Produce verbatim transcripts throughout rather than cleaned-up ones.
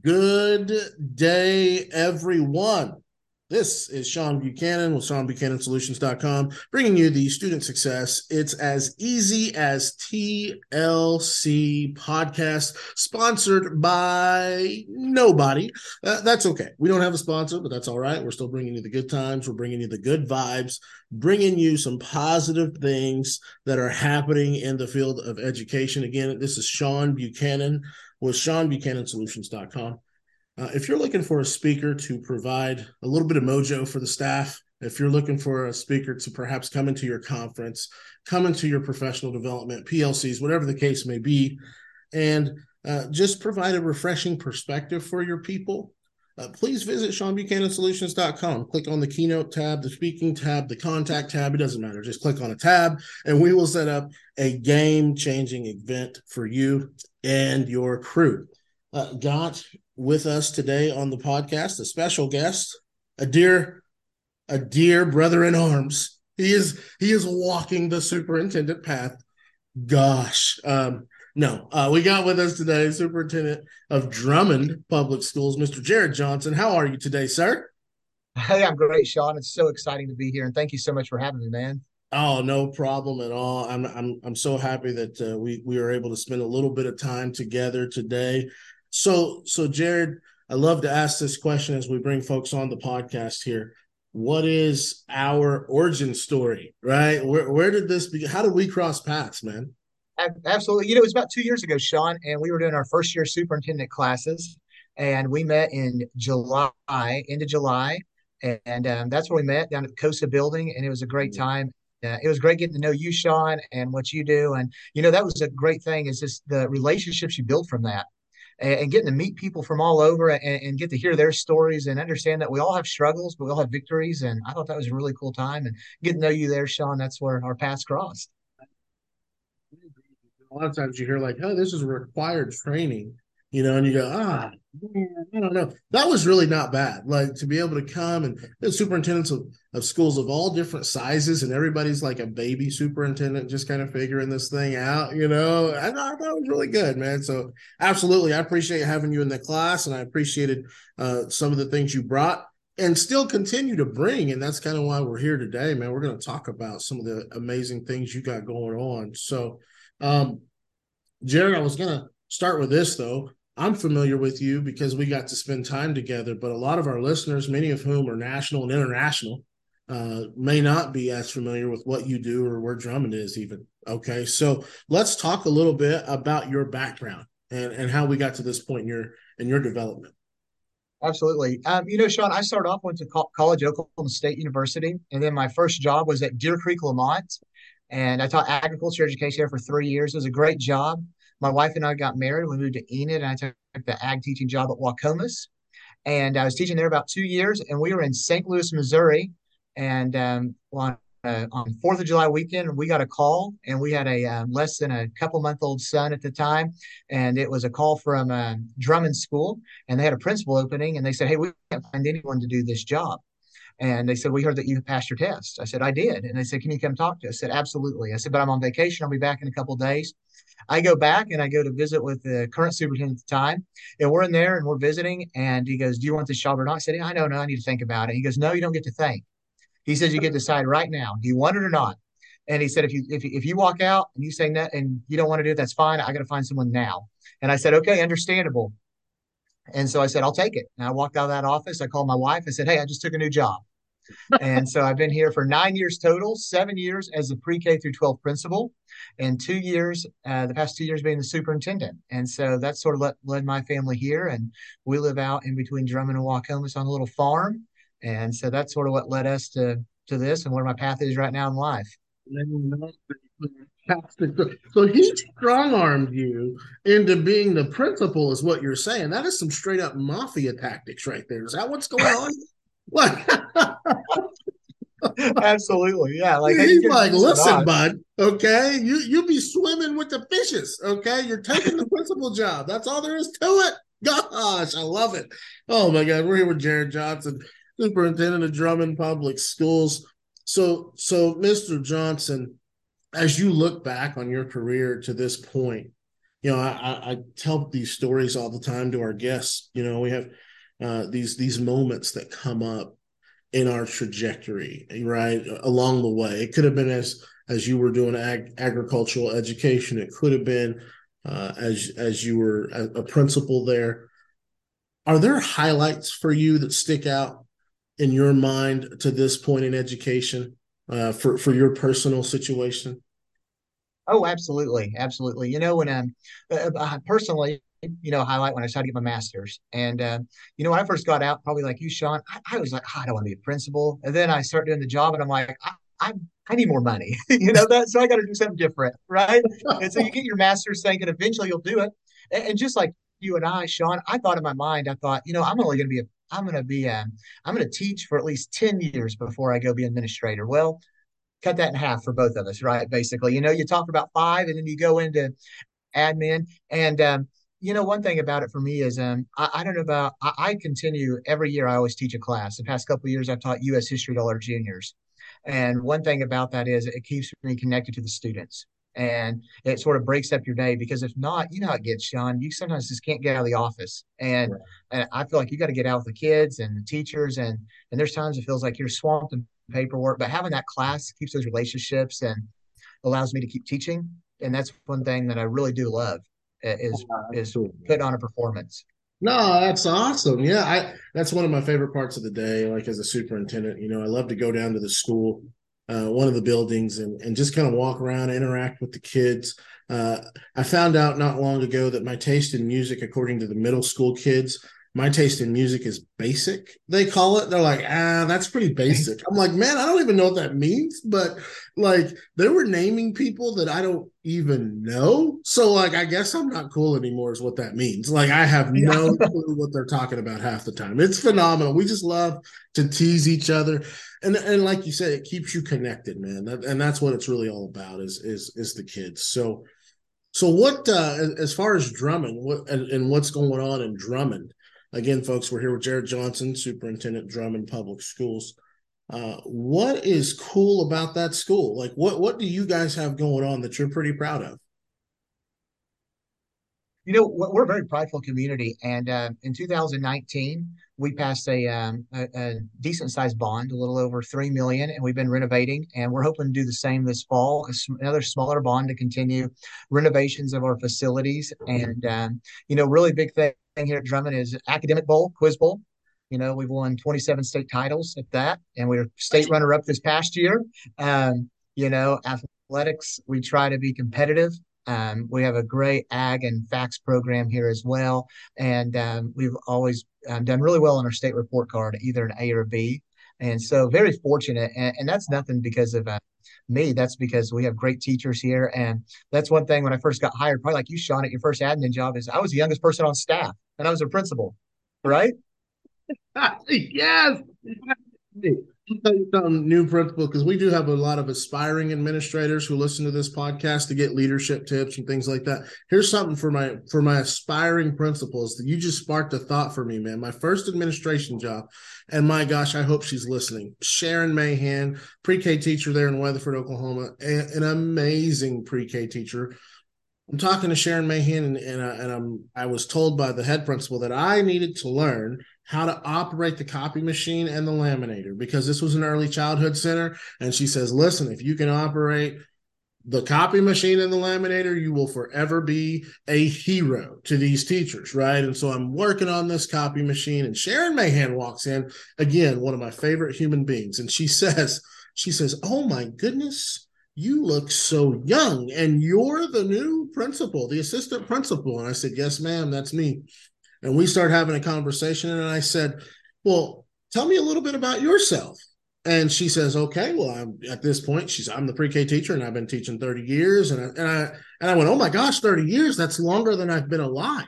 Good day, everyone. This is Sean Buchanan with Sean Buchanan Solutions dot com, bringing you the Student Success It's As Easy As T L C podcast, sponsored by nobody. Uh, that's okay. We don't have a sponsor, but that's all right. We're still bringing you the good times. We're bringing you the good vibes, bringing you some positive things that are happening in the field of education. Again, this is Sean Buchanan with Sean Buchanan Solutions dot com. Uh, if you're looking for a speaker to provide a little bit of mojo for the staff, if you're looking for a speaker to perhaps come into your conference, come into your professional development, P L Cs, whatever the case may be, and uh, just provide a refreshing perspective for your people, uh, please visit Sean Buchanan Solutions dot com. Click on the Keynote tab, the Speaking tab, the Contact tab. It doesn't matter. Just click on a tab, and we will set up a game-changing event for you and your crew. Uh, got with us today on the podcast a special guest, a dear, a dear brother in arms. He is he is walking the superintendent path. Gosh, um, no, uh, we got with us today Superintendent of Drummond Public Schools, Mister Jarrod Johnson. How are you today, sir? Hey, I'm great, Sean. It's so exciting to be here, and thank you so much for having me, man. Oh, no problem at all. I'm I'm I'm so happy that uh, we we were able to spend a little bit of time together today. So, so Jarrod, I love to ask this question as we bring folks on the podcast here. What is our origin story, right? Where where did this begin? How did we cross paths, man? Absolutely. You know, it was about two years ago, Sean, and we were doing our first year superintendent classes, and we met in July, end of July, and um, that's where we met down at the COSA building, and it was a great mm-hmm. time. Uh, it was great getting to know you, Sean, and what you do. And, you know, that was a great thing is just the relationships you build from that and, and getting to meet people from all over and, and get to hear their stories and understand that we all have struggles, but we all have victories. And I thought that was a really cool time. And getting to know you there, Sean, that's where our paths crossed. A lot of times you hear like, oh, this is required training, you know, and you go, ah, man, I don't know. That was really not bad. Like to be able to come and the superintendents of, of schools of all different sizes and everybody's like a baby superintendent, just kind of figuring this thing out, you know, I thought that was really good, man. So absolutely. I appreciate having you in the class and I appreciated uh, some of the things you brought and still continue to bring. And that's kind of why we're here today, man. We're going to talk about some of the amazing things you got going on. So um, Jarrod, I was going to start with this though. I'm familiar with you because we got to spend time together, but a lot of our listeners, many of whom are national and international, uh, may not be as familiar with what you do or where Drummond is even. Okay, so let's talk a little bit about your background and, and how we got to this point in your, in your development. Absolutely. Um, you know, Sean, I started off, went to co- college at Oklahoma State University, and then my first job was at Deer Creek Lamont, and I taught agriculture education there for three years. It was a great job. My wife and I got married. We moved to Enid, and I took the ag teaching job at Wacomus. And I was teaching there about two years, and we were in Saint Louis, Missouri. And um, on, uh, on fourth of July weekend, we got a call, and we had a um, less than a couple-month-old son at the time. And it was a call from uh, Drummond School, and they had a principal opening, and they said, hey, we can't find anyone to do this job. And they said, we heard that you passed your test. I said, I did. And they said, can you come talk to us? I said, absolutely. I said, but I'm on vacation. I'll be back in a couple of days. I go back and I go to visit with the current superintendent at the time. And we're in there and we're visiting. And he goes, do you want this job or not? I said, I don't know. I need to think about it. He goes, no, you don't get to think. He says, you get to decide right now. Do you want it or not? And he said, if you if you, if you walk out and you say that and you don't want to do it, that's fine. I got to find someone now. And I said, okay, understandable. And so I said, I'll take it. And I walked out of that office. I called my wife. I said, hey, I just took a new job. And so I've been here for nine years total, seven years as the pre-K through twelve principal, and two years, uh, the past two years being the superintendent. And so that sort of let, led my family here. And we live out in between Drummond and Wacomus on a little farm. And so that's sort of what led us to, to this and where my path is right now in life. So he strong-armed you into being the principal is what you're saying. That is some straight-up mafia tactics right there. Is that what's going on? Like, absolutely, yeah. Like he's like, listen, bud, okay, you you be swimming with the fishes, okay? You're taking the principal job. That's all there is to it. Gosh, I love it. Oh, my God. We're here with Jarrod Johnson, Superintendent of Drummond Public Schools. So, so Mister Johnson, as you look back on your career to this point, you know, I, I tell these stories all the time to our guests. You know, we have uh, these these moments that come up in our trajectory, right, along the way. It could have been as as you were doing ag- agricultural education. It could have been uh, as as you were a, a principal there. Are there highlights for you that stick out in your mind to this point in education uh, for, for your personal situation? Oh, absolutely. Absolutely. You know, when I'm uh, personally, you know, highlight when I decided to get my master's. And, uh, you know, when I first got out, probably like you, Sean, I, I was like, oh, I don't want to be a principal. And then I start doing the job and I'm like, I, I, I need more money. you know, that, so I got to do something different. Right. And so you get your master's thinking eventually you'll do it. And, and just like you and I, Sean, I thought in my mind, I thought, you know, I'm only going to be a I'm going to be, um, I'm going to teach for at least ten years before I go be an administrator. Well, cut that in half for both of us, right? Basically, you know, you talk about five and then you go into admin. And, um, you know, one thing about it for me is, um, I, I don't know about, I, I continue every year. I always teach a class. The past couple of years, I've taught U S history to all our juniors. And one thing about that is it keeps me connected to the students. And it sort of breaks up your day, because if not, you know how it gets, Sean. You sometimes just can't get out of the office. And, right. and I feel like you got to get out with the kids and the teachers. And and there's times it feels like you're swamped in paperwork. But having that class keeps those relationships and allows me to keep teaching. And that's one thing that I really do love is, yeah, is putting on a performance. No, that's awesome. Yeah, I, that's one of my favorite parts of the day, like as a superintendent. You know, I love to go down to the school, Uh, one of the buildings, and, and just kind of walk around, interact with the kids. Uh, I found out not long ago that my taste in music, according to the middle school kids, my taste in music is basic, they call it. They're like, ah, that's pretty basic. I'm like, man, I don't even know what that means. But like, they were naming people that I don't even know. So like, I guess I'm not cool anymore is what that means. Like, I have no clue what they're talking about half the time. It's phenomenal. We just love to tease each other. And and like you said, it keeps you connected, man. That, and that's what it's really all about is is is the kids. So so what uh, as far as Drummond what, and, and what's going on in Drummond? Again, folks, we're here with Jarrod Johnson, Superintendent Drummond Public Schools. Uh, what is cool about that school? Like, what what do you guys have going on that you're pretty proud of? You know, we're a very prideful community, and uh, in two thousand nineteen, we passed a, um, a, a decent-sized bond, a little over three million dollars, and we've been renovating, and we're hoping to do the same this fall, another smaller bond to continue renovations of our facilities. And, um, you know, really big thing here at Drummond is Academic Bowl, Quiz Bowl. You know, we've won twenty-seven state titles at that, and we were state runner-up this past year. Um, you know, athletics, we try to be competitive. Um, we have a great ag and facts program here as well. And um, we've always um, done really well on our state report card, either an A or a B. And so very fortunate. And, and that's nothing because of uh, me. That's because we have great teachers here. And that's one thing when I first got hired, probably like you, Sean, at your first admin job, is I was the youngest person on staff and I was a principal, right? Yes. I'll tell you something, new principal, because we do have a lot of aspiring administrators who listen to this podcast to get leadership tips and things like that. Here's something for my for my aspiring principals that you just sparked a thought for me, man. My first administration job, and my gosh, I hope she's listening. Sharon Mahan, pre-K teacher there in Weatherford, Oklahoma, a, an amazing pre-K teacher. I'm talking to Sharon Mahan, and, and, I, and I'm I was told by the head principal that I needed to learn how to operate the copy machine and the laminator, because this was an early childhood center. And she says, listen, if you can operate the copy machine and the laminator, you will forever be a hero to these teachers, right? And so I'm working on this copy machine, and Sharon Mahan walks in, again, one of my favorite human beings. And she says, she says, oh my goodness, you look so young, and you're the new principal, the assistant principal. And I said, yes, ma'am, that's me. And we started having a conversation, and I said, well, tell me a little bit about yourself. And she says, okay, well, I'm at this point, she's, I'm the pre-K teacher, and I've been teaching thirty years. And I, and I, and I went, oh my gosh, thirty years. That's longer than I've been alive.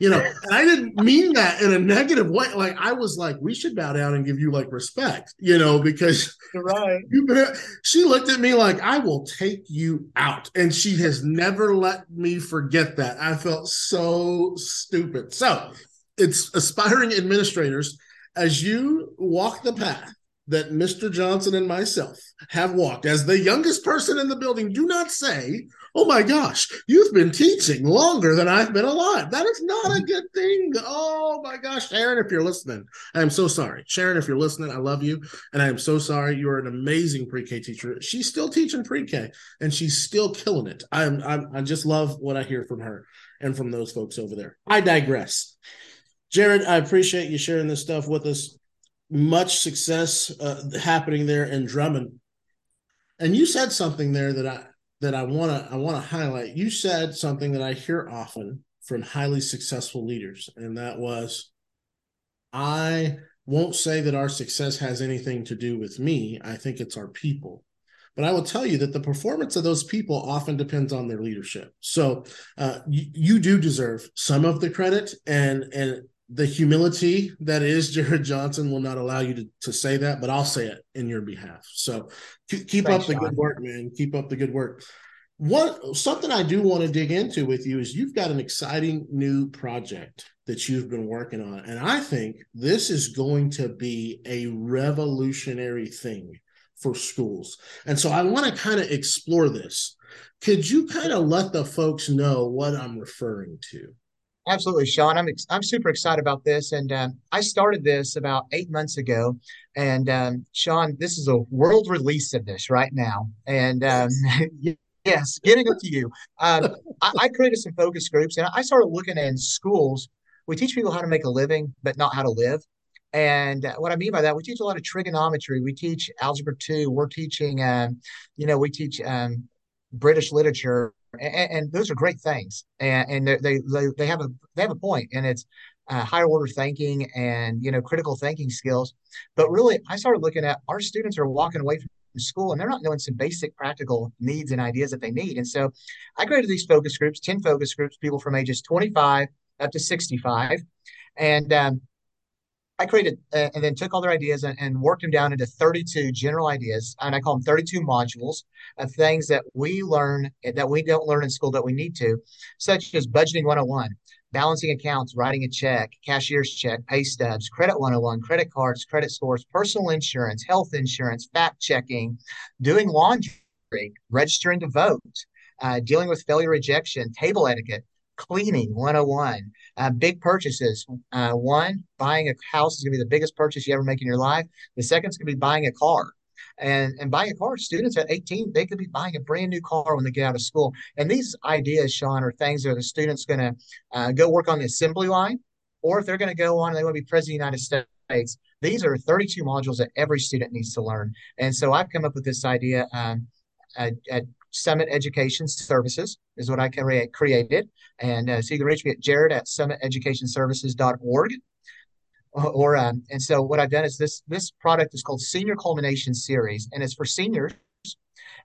You know, and I didn't mean that in a negative way. Like, I was like, we should bow down and give you like respect, you know, because right. you been, she looked at me like, I will take you out. And she has never let me forget that. I felt so stupid. So it's aspiring administrators, as you walk the path that Mister Johnson and myself have walked as the youngest person in the building, do not say, oh my gosh, you've been teaching longer than I've been alive. That is not a good thing. Oh my gosh, Sharon, if you're listening, I am so sorry. Sharon, if you're listening, I love you. And I am so sorry. You're an amazing pre-K teacher. She's still teaching pre-K and she's still killing it. I am, I'm, I just love what I hear from her and from those folks over there. I digress. Jarrod, I appreciate you sharing this stuff with us. Much success uh, happening there in Drummond. And you said something there that I that I want to I want to highlight. You said something that I hear often from highly successful leaders, and that was, I won't say that our success has anything to do with me. I think it's our people. But I will tell you that the performance of those people often depends on their leadership. So uh, you, you do deserve some of the credit, and and the humility that is Jarrod Johnson will not allow you to, to say that, but I'll say it in your behalf. So keep, keep Thanks, up the Sean. Good work, man. Keep up the good work. One, something I do want to dig into with you is you've got an exciting new project that you've been working on. And I think this is going to be a revolutionary thing for schools. And so I want to kind of explore this. Could you kind of let the folks know what I'm referring to? Absolutely, Sean. I'm ex- I'm super excited about this. And um, I started this about eight months ago. And um, Sean, this is a world release of this right now. And um, yes, getting up to you. Um, I-, I created some focus groups and I started looking in schools. We teach people how to make a living, but not how to live. And what I mean by that, we teach a lot of trigonometry. We teach algebra two. We're teaching, um, you know, we teach um, British literature. And, and those are great things, and, and they they they have a they have a point, and it's uh, higher order thinking and you know critical thinking skills. But really, I started looking at our students are walking away from school, and they're not knowing some basic practical needs and ideas that they need. And so, I created these focus groups, ten focus groups, people from ages twenty-five up to sixty-five, and um, I created uh, and then took all their ideas and, and worked them down into thirty-two general ideas. And I call them thirty-two modules of things that we learn that we don't learn in school that we need to, such as budgeting one oh one, balancing accounts, writing a check, cashier's check, pay stubs, credit one oh one, credit cards, credit scores, personal insurance, health insurance, fact checking, doing laundry, registering to vote, uh, dealing with failure rejection, table etiquette, cleaning one oh one, uh, big purchases. Uh, one, buying a house is going to be the biggest purchase you ever make in your life. The second is going to be buying a car. And and buying a car, students at eighteen, they could be buying a brand new car when they get out of school. And these ideas, Sean, are things that the student's going to uh, go work on the assembly line, or if they're going to go on and they want to be president of the United States. These are thirty-two modules that every student needs to learn. And so I've come up with this idea um, at, at Summit Education Services is what I created. And uh, so you can reach me at Jarrod at summit education services dot org. Or, or um, and so what I've done is this this product is called Senior Culmination Series, and it's for seniors.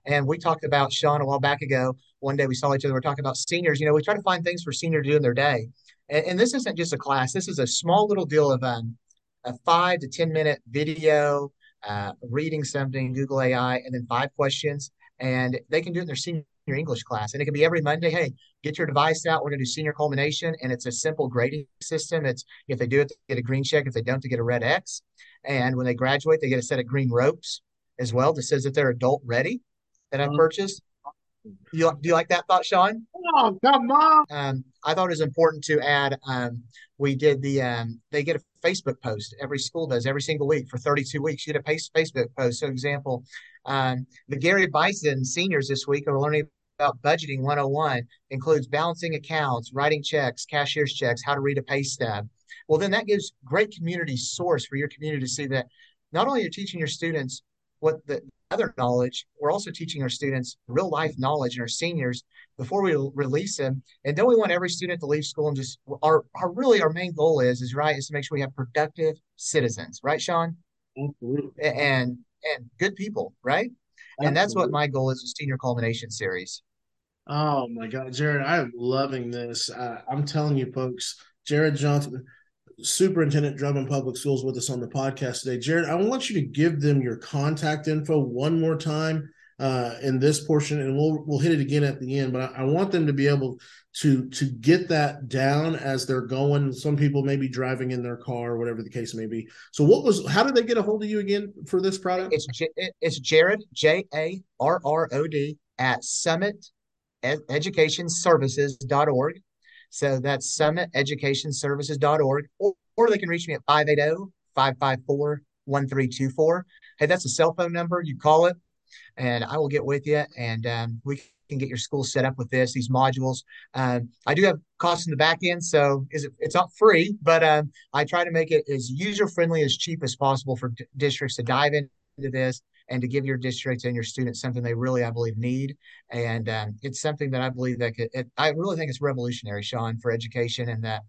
And we talked about, Sean, a while back ago, one day we saw each other, we're talking about seniors. You know, we try to find things for seniors to do in their day. And, and this isn't just a class. This is a small little deal of um, a five to ten minute video, uh, reading something, Google A I, and then five questions. And they can do it in their senior English class. And it can be every Monday, hey, get your device out. We're going to do senior culmination. And it's a simple grading system. It's if they do it, they get a green check. If they don't, they get a red X. And when they graduate, they get a set of green ropes as well that says that they're adult ready that I purchased. You, do you like that thought, Sean? Oh, come on. Um, I thought it was important to add, um, we did the, um, they get a Facebook post. Every school does every single week for thirty-two weeks. You get a Facebook post. So example, um, the Gary Bison seniors this week are learning about budgeting one oh one, includes balancing accounts, writing checks, cashier's checks, how to read a pay stub. Well, then that gives great community source for your community to see that not only you're teaching your students what the other knowledge, we're also teaching our students real life knowledge and our seniors before we release them. And don't we want every student to leave school and just our, our really our main goal is, is right, is to make sure we have productive citizens, right, Sean? Absolutely. And, and good people, right? Absolutely. And that's what my goal is with Senior Culmination Series. Oh my God, Jarrod, I'm loving this. Uh, I'm telling you folks, Jarrod Johnson, Superintendent Drummond Public Schools, with us on the podcast today. Jarrod, I want you to give them your contact info one more time uh, in this portion, and we'll we'll hit it again at the end. But I, I want them to be able to to get that down as they're going. Some people may be driving in their car, whatever the case may be. So, what was? How did they get a hold of you again for this product? It's it's Jarrod J A R R O D at Summit Education Services dot org. So that's Summit Education Services dot org, or, or they can reach me at five eight zero, five five four, one three two four. Hey, that's a cell phone number. You call it and I will get with you, and um, we can get your school set up with this, these modules. Um, I do have costs in the back end, so is it, it's not free, but um, I try to make it as user-friendly, as cheap as possible for d- districts to dive into this and to give your districts and your students something they really, I believe, need. And um, it's something that I believe that could, it, I really think it's revolutionary, Sean, for education, and that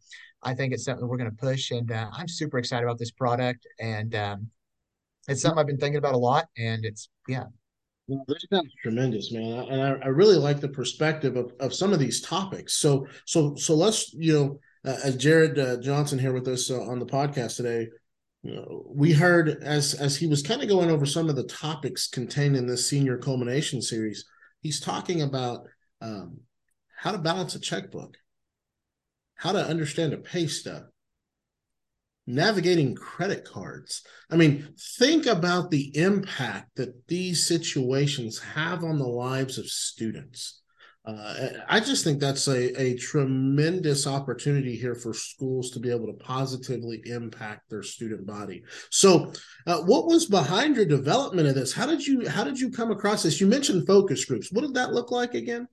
I think it's something we're going to push. And uh, I'm super excited about this product, and um, it's something I've been thinking about a lot, and it's, yeah. Well, this sounds tremendous, man. And I, I really like the perspective of, of some of these topics. So, so, so let's, you know, uh, as Jarrod uh, Johnson here with us uh, on the podcast today, you know, we heard as as he was kind of going over some of the topics contained in this Senior Culmination Series, he's talking about um, how to balance a checkbook, how to understand a pay stub, navigating credit cards. I mean, think about the impact that these situations have on the lives of students. Uh, I just think that's a, a tremendous opportunity here for schools to be able to positively impact their student body. So uh, what was behind your development of this? How did you how did you come across this? You mentioned focus groups. What did that look like again?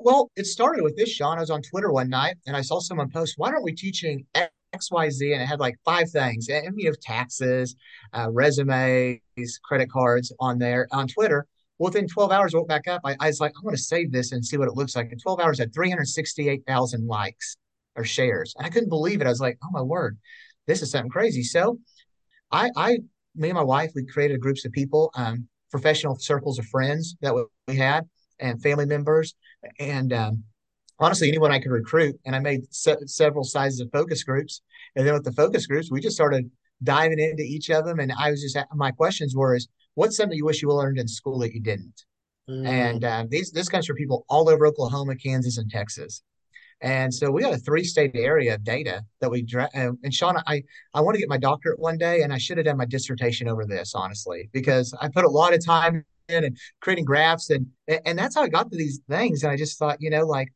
Well, it started with this, Sean. I was on Twitter one night and I saw someone post, why aren't we teaching X Y Z? And it had like five things. And we have taxes, uh, resumes, credit cards on there on Twitter. Well, within twelve hours, I went back up. I, I was like, I want to save this and see what it looks like. In twelve hours, I had three hundred sixty-eight thousand likes or shares. And I couldn't believe it. I was like, oh, my word, this is something crazy. So I, I me and my wife, we created groups of people, um, professional circles of friends that we had and family members. And um, honestly, anyone I could recruit. And I made se- several sizes of focus groups. And then with the focus groups, we just started diving into each of them. And I was just, my questions were is, what's something you wish you learned in school that you didn't? Mm. And uh, these this comes from people all over Oklahoma, Kansas, and Texas. And so we got a three-state area of data that we – and, Sean, I, I want to get my doctorate one day, and I should have done my dissertation over this, honestly, because I put a lot of time in and creating graphs, and and that's how I got to these things. And I just thought, you know, like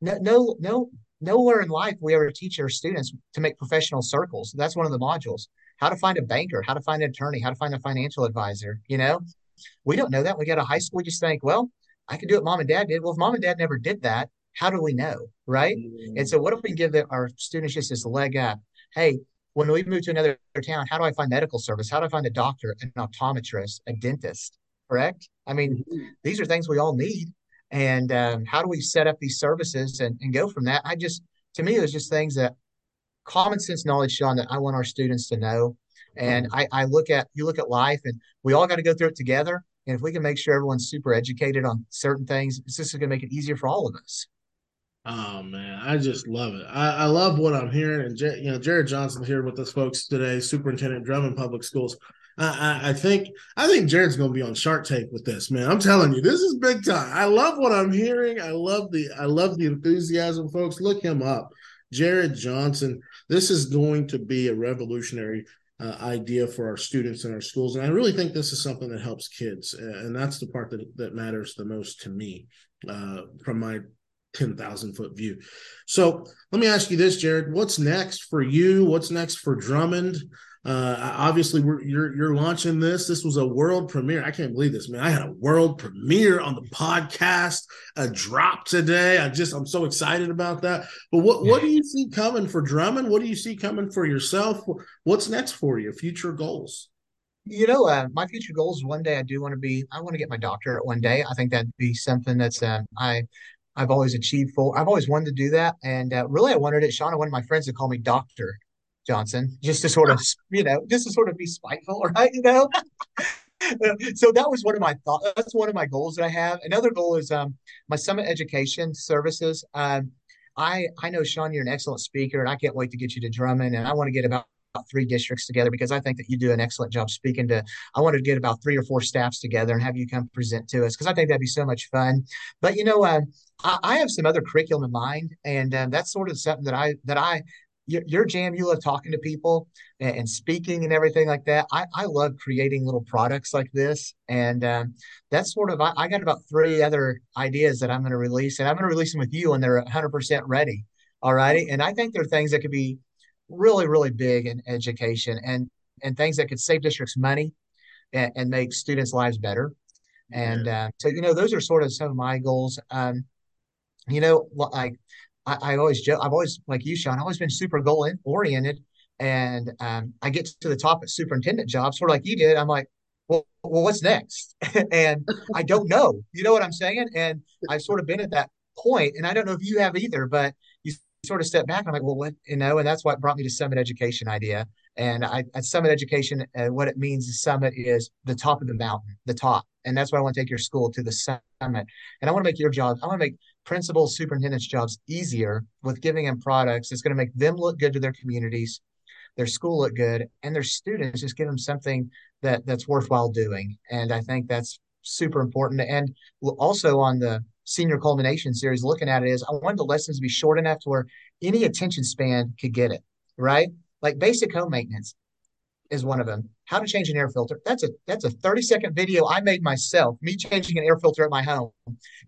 no no no nowhere in life we ever teach our students to make professional circles. That's one of the modules. How to find a banker, how to find an attorney, how to find a financial advisor. You know, we don't know that. We got to high school. We just think, well, I could do what mom and dad did. Well, if mom and dad never did that, how do we know? Right. Mm-hmm. And so what if we give our students just this leg up? Hey, when we move to another town, how do I find medical service? How do I find a doctor, an optometrist, a dentist? Correct. I mean, mm-hmm. These are things we all need. And um, how do we set up these services and, and go from that? I just, to me, it was just things that common sense knowledge, Sean, that I want our students to know. And I, I look at, you look at life and we all got to go through it together. And if we can make sure everyone's super educated on certain things, it's just going to make it easier for all of us. Oh man, I just love it. I, I love what I'm hearing. And J, you know, Jarrod Johnson here with us folks today, Superintendent Drummond Public Schools. I, I think I think Jared's going to be on Shark Tank with this, man. I'm telling you, this is big time. I love what I'm hearing. I love the I love the enthusiasm, folks. Look him up, Jarrod Johnson. This is going to be a revolutionary uh, idea for our students and our schools, and I really think this is something that helps kids, and that's the part that that matters the most to me uh, from my ten thousand foot view. So let me ask you this, Jarrod. What's next for you? What's next for Drummond? Uh, obviously, we're, you're you're launching this. This was a world premiere. I can't believe this, man. I had a world premiere on the podcast, a drop today. I just, I'm so excited about that. But what, what do you see coming for Drummond? What do you see coming for yourself? What's next for you? Future goals? You know, uh, my future goals, one day I do want to be, I want to get my doctorate one day. I think that'd be something that's, um, I, I've always achieved for, I've always wanted to do that. And uh, really, I wanted it, Sean, I wanted my friends to call me Doctor Johnson, just to sort of, you know, just to sort of be spiteful, right? You know, so that was one of my thoughts. That's one of my goals that I have. Another goal is um, my Summit Education Services. Um, I I know, Sean, you're an excellent speaker, and I can't wait to get you to Drummond. And I want to get about three districts together, because I think that you do an excellent job speaking to, I want to get about three or four staffs together and have you come present to us, because I think that'd be so much fun. But, you know, uh, I, I have some other curriculum in mind, and uh, that's sort of something that I, that I, your, your jam, you love talking to people and, and speaking and everything like that. I, I love creating little products like this. And um, that's sort of, I, I got about three other ideas that I'm going to release, and I'm going to release them with you when they're one hundred percent ready. All righty. And I think there are things that could be really, really big in education, and, and things that could save districts money and, and make students' lives better. And yeah. uh, so, you know, those are sort of some of my goals. Um, you know, like I, I always joke, I've always, like you, Sean, I've always been super goal oriented. And um, I get to the top at superintendent job, sort of like you did. I'm like, well, well what's next? And I don't know, you know what I'm saying? And I've sort of been at that point, and I don't know if you have either, but you sort of step back and I'm like, well, what, you know, and that's what brought me to Summit Education idea. And I, at Summit Education, uh, what it means is Summit is the top of the mountain, the top. And that's why I want to take your school to the summit. And I want to make your job, I want to make principals, superintendents' jobs easier with giving them products that's going to make them look good to their communities, their school look good, and their students, just give them something that that's worthwhile doing. And I think that's super important. And also on the Senior Culmination Series, looking at it is I wanted the lessons to be short enough to where any attention span could get it, right? Like basic home maintenance is one of them. How to change an air filter. That's a that's a thirty second video I made myself, me changing an air filter at my home,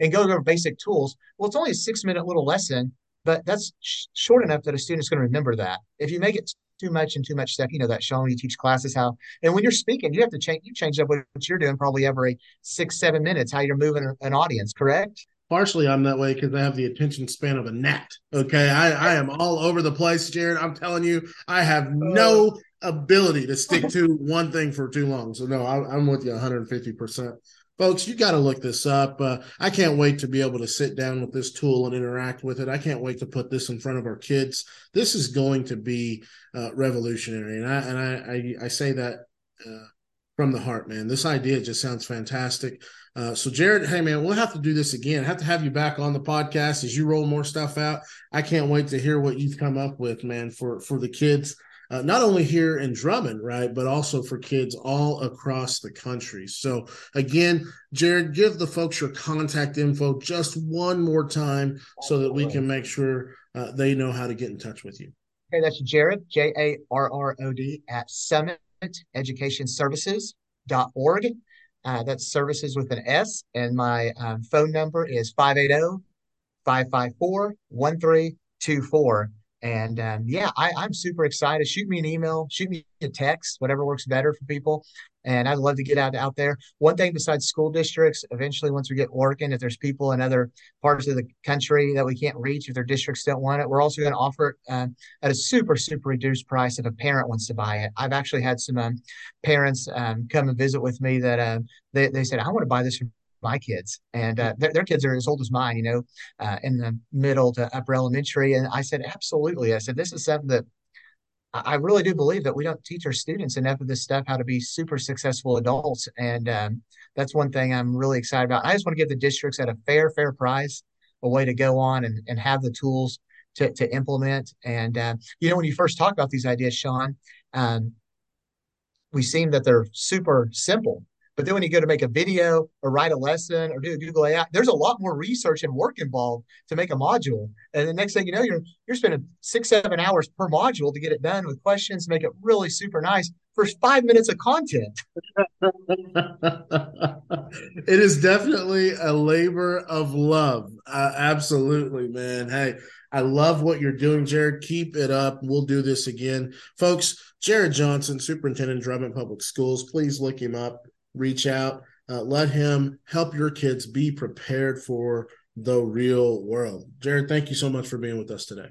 and go over basic tools. Well, it's only a six minute little lesson, but that's sh- short enough that a student's going to remember that. If you make it too much and too much stuff, you know that, Sean, you teach classes how, and when you're speaking, you have to change, you change up what you're doing probably every six, seven minutes, how you're moving an audience, correct? Partially I'm that way because I have the attention span of a gnat. Okay. I, I am all over the place, Jared. I'm telling you, I have no ability to stick to one thing for too long. So no, I, I'm with you one hundred fifty percent. Folks, you got to look this up. Uh, I can't wait to be able to sit down with this tool and interact with it. I can't wait to put this in front of our kids. This is going to be uh, revolutionary. And I and I, I, I say that uh, from the heart, man. This idea just sounds fantastic. Uh, so, Jared, hey, man, we'll have to do this again. Have to have you back on the podcast as you roll more stuff out. I can't wait to hear what you've come up with, man, for, for the kids. Uh, not only here in Drummond, right, but also for kids all across the country. So, again, Jared, give the folks your contact info just one more time so that we can make sure uh, they know how to get in touch with you. Okay, that's Jarrod, J A R R O D, at summit education services dot org. Uh, that's services with an S, and my um, phone number is five eight zero, five five four, one three two four. And um, yeah, I, I'm super excited. Shoot me an email, shoot me a text, whatever works better for people. And I'd love to get out, out there. One thing besides school districts, eventually once we get working, if there's people in other parts of the country that we can't reach, if their districts don't want it, we're also going to offer it um, at a super, super reduced price if a parent wants to buy it. I've actually had some um, parents um, come and visit with me that uh, they, they said, I want to buy this for my kids, and uh, their, their kids are as old as mine, you know, uh, in the middle to upper elementary. And I said, absolutely. I said, this is something that I really do believe that we don't teach our students enough of this stuff, how to be super successful adults. And um, that's one thing I'm really excited about. I just want to give the districts at a fair, fair price, a way to go on and, and have the tools to, to implement. And, uh, you know, when you first talk about these ideas, Sean, um, we seem that they're super simple. But then when you go to make a video or write a lesson or do a Google A I, there's a lot more research and work involved to make a module. And the next thing you know, you're you're spending six, seven hours per module to get it done with questions, make it really super nice for five minutes of content. It is definitely a labor of love. Uh, absolutely, man. Hey, I love what you're doing, Jared. Keep it up. We'll do this again. Folks, Jarrod Johnson, Superintendent of Drummond Public Schools, please look him up. Reach out, uh, let him help your kids be prepared for the real world. Jared, thank you so much for being with us today.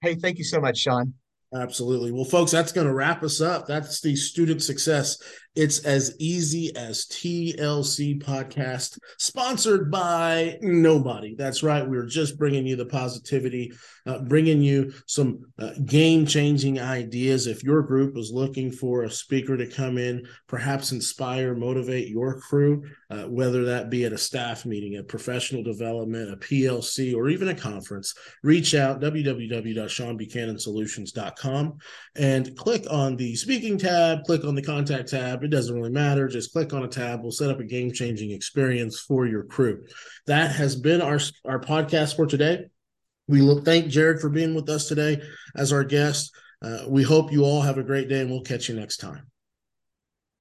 Hey, thank you so much, Sean. Absolutely. Well, folks, that's going to wrap us up. That's the Student Success It's as easy as T L C podcast, sponsored by nobody. That's right. We're just bringing you the positivity, uh, bringing you some uh, game-changing ideas. If your group was looking for a speaker to come in, perhaps inspire, motivate your crew, uh, whether that be at a staff meeting, a professional development, a P L C, or even a conference, reach out, w w w dot sean buchanan solutions dot com, and click on the speaking tab, click on the contact tab. It doesn't really matter. Just click on a tab. We'll set up a game-changing experience for your crew. That has been our, our podcast for today. We look, thank Jarrod for being with us today as our guest. Uh, we hope you all have a great day, and we'll catch you next time.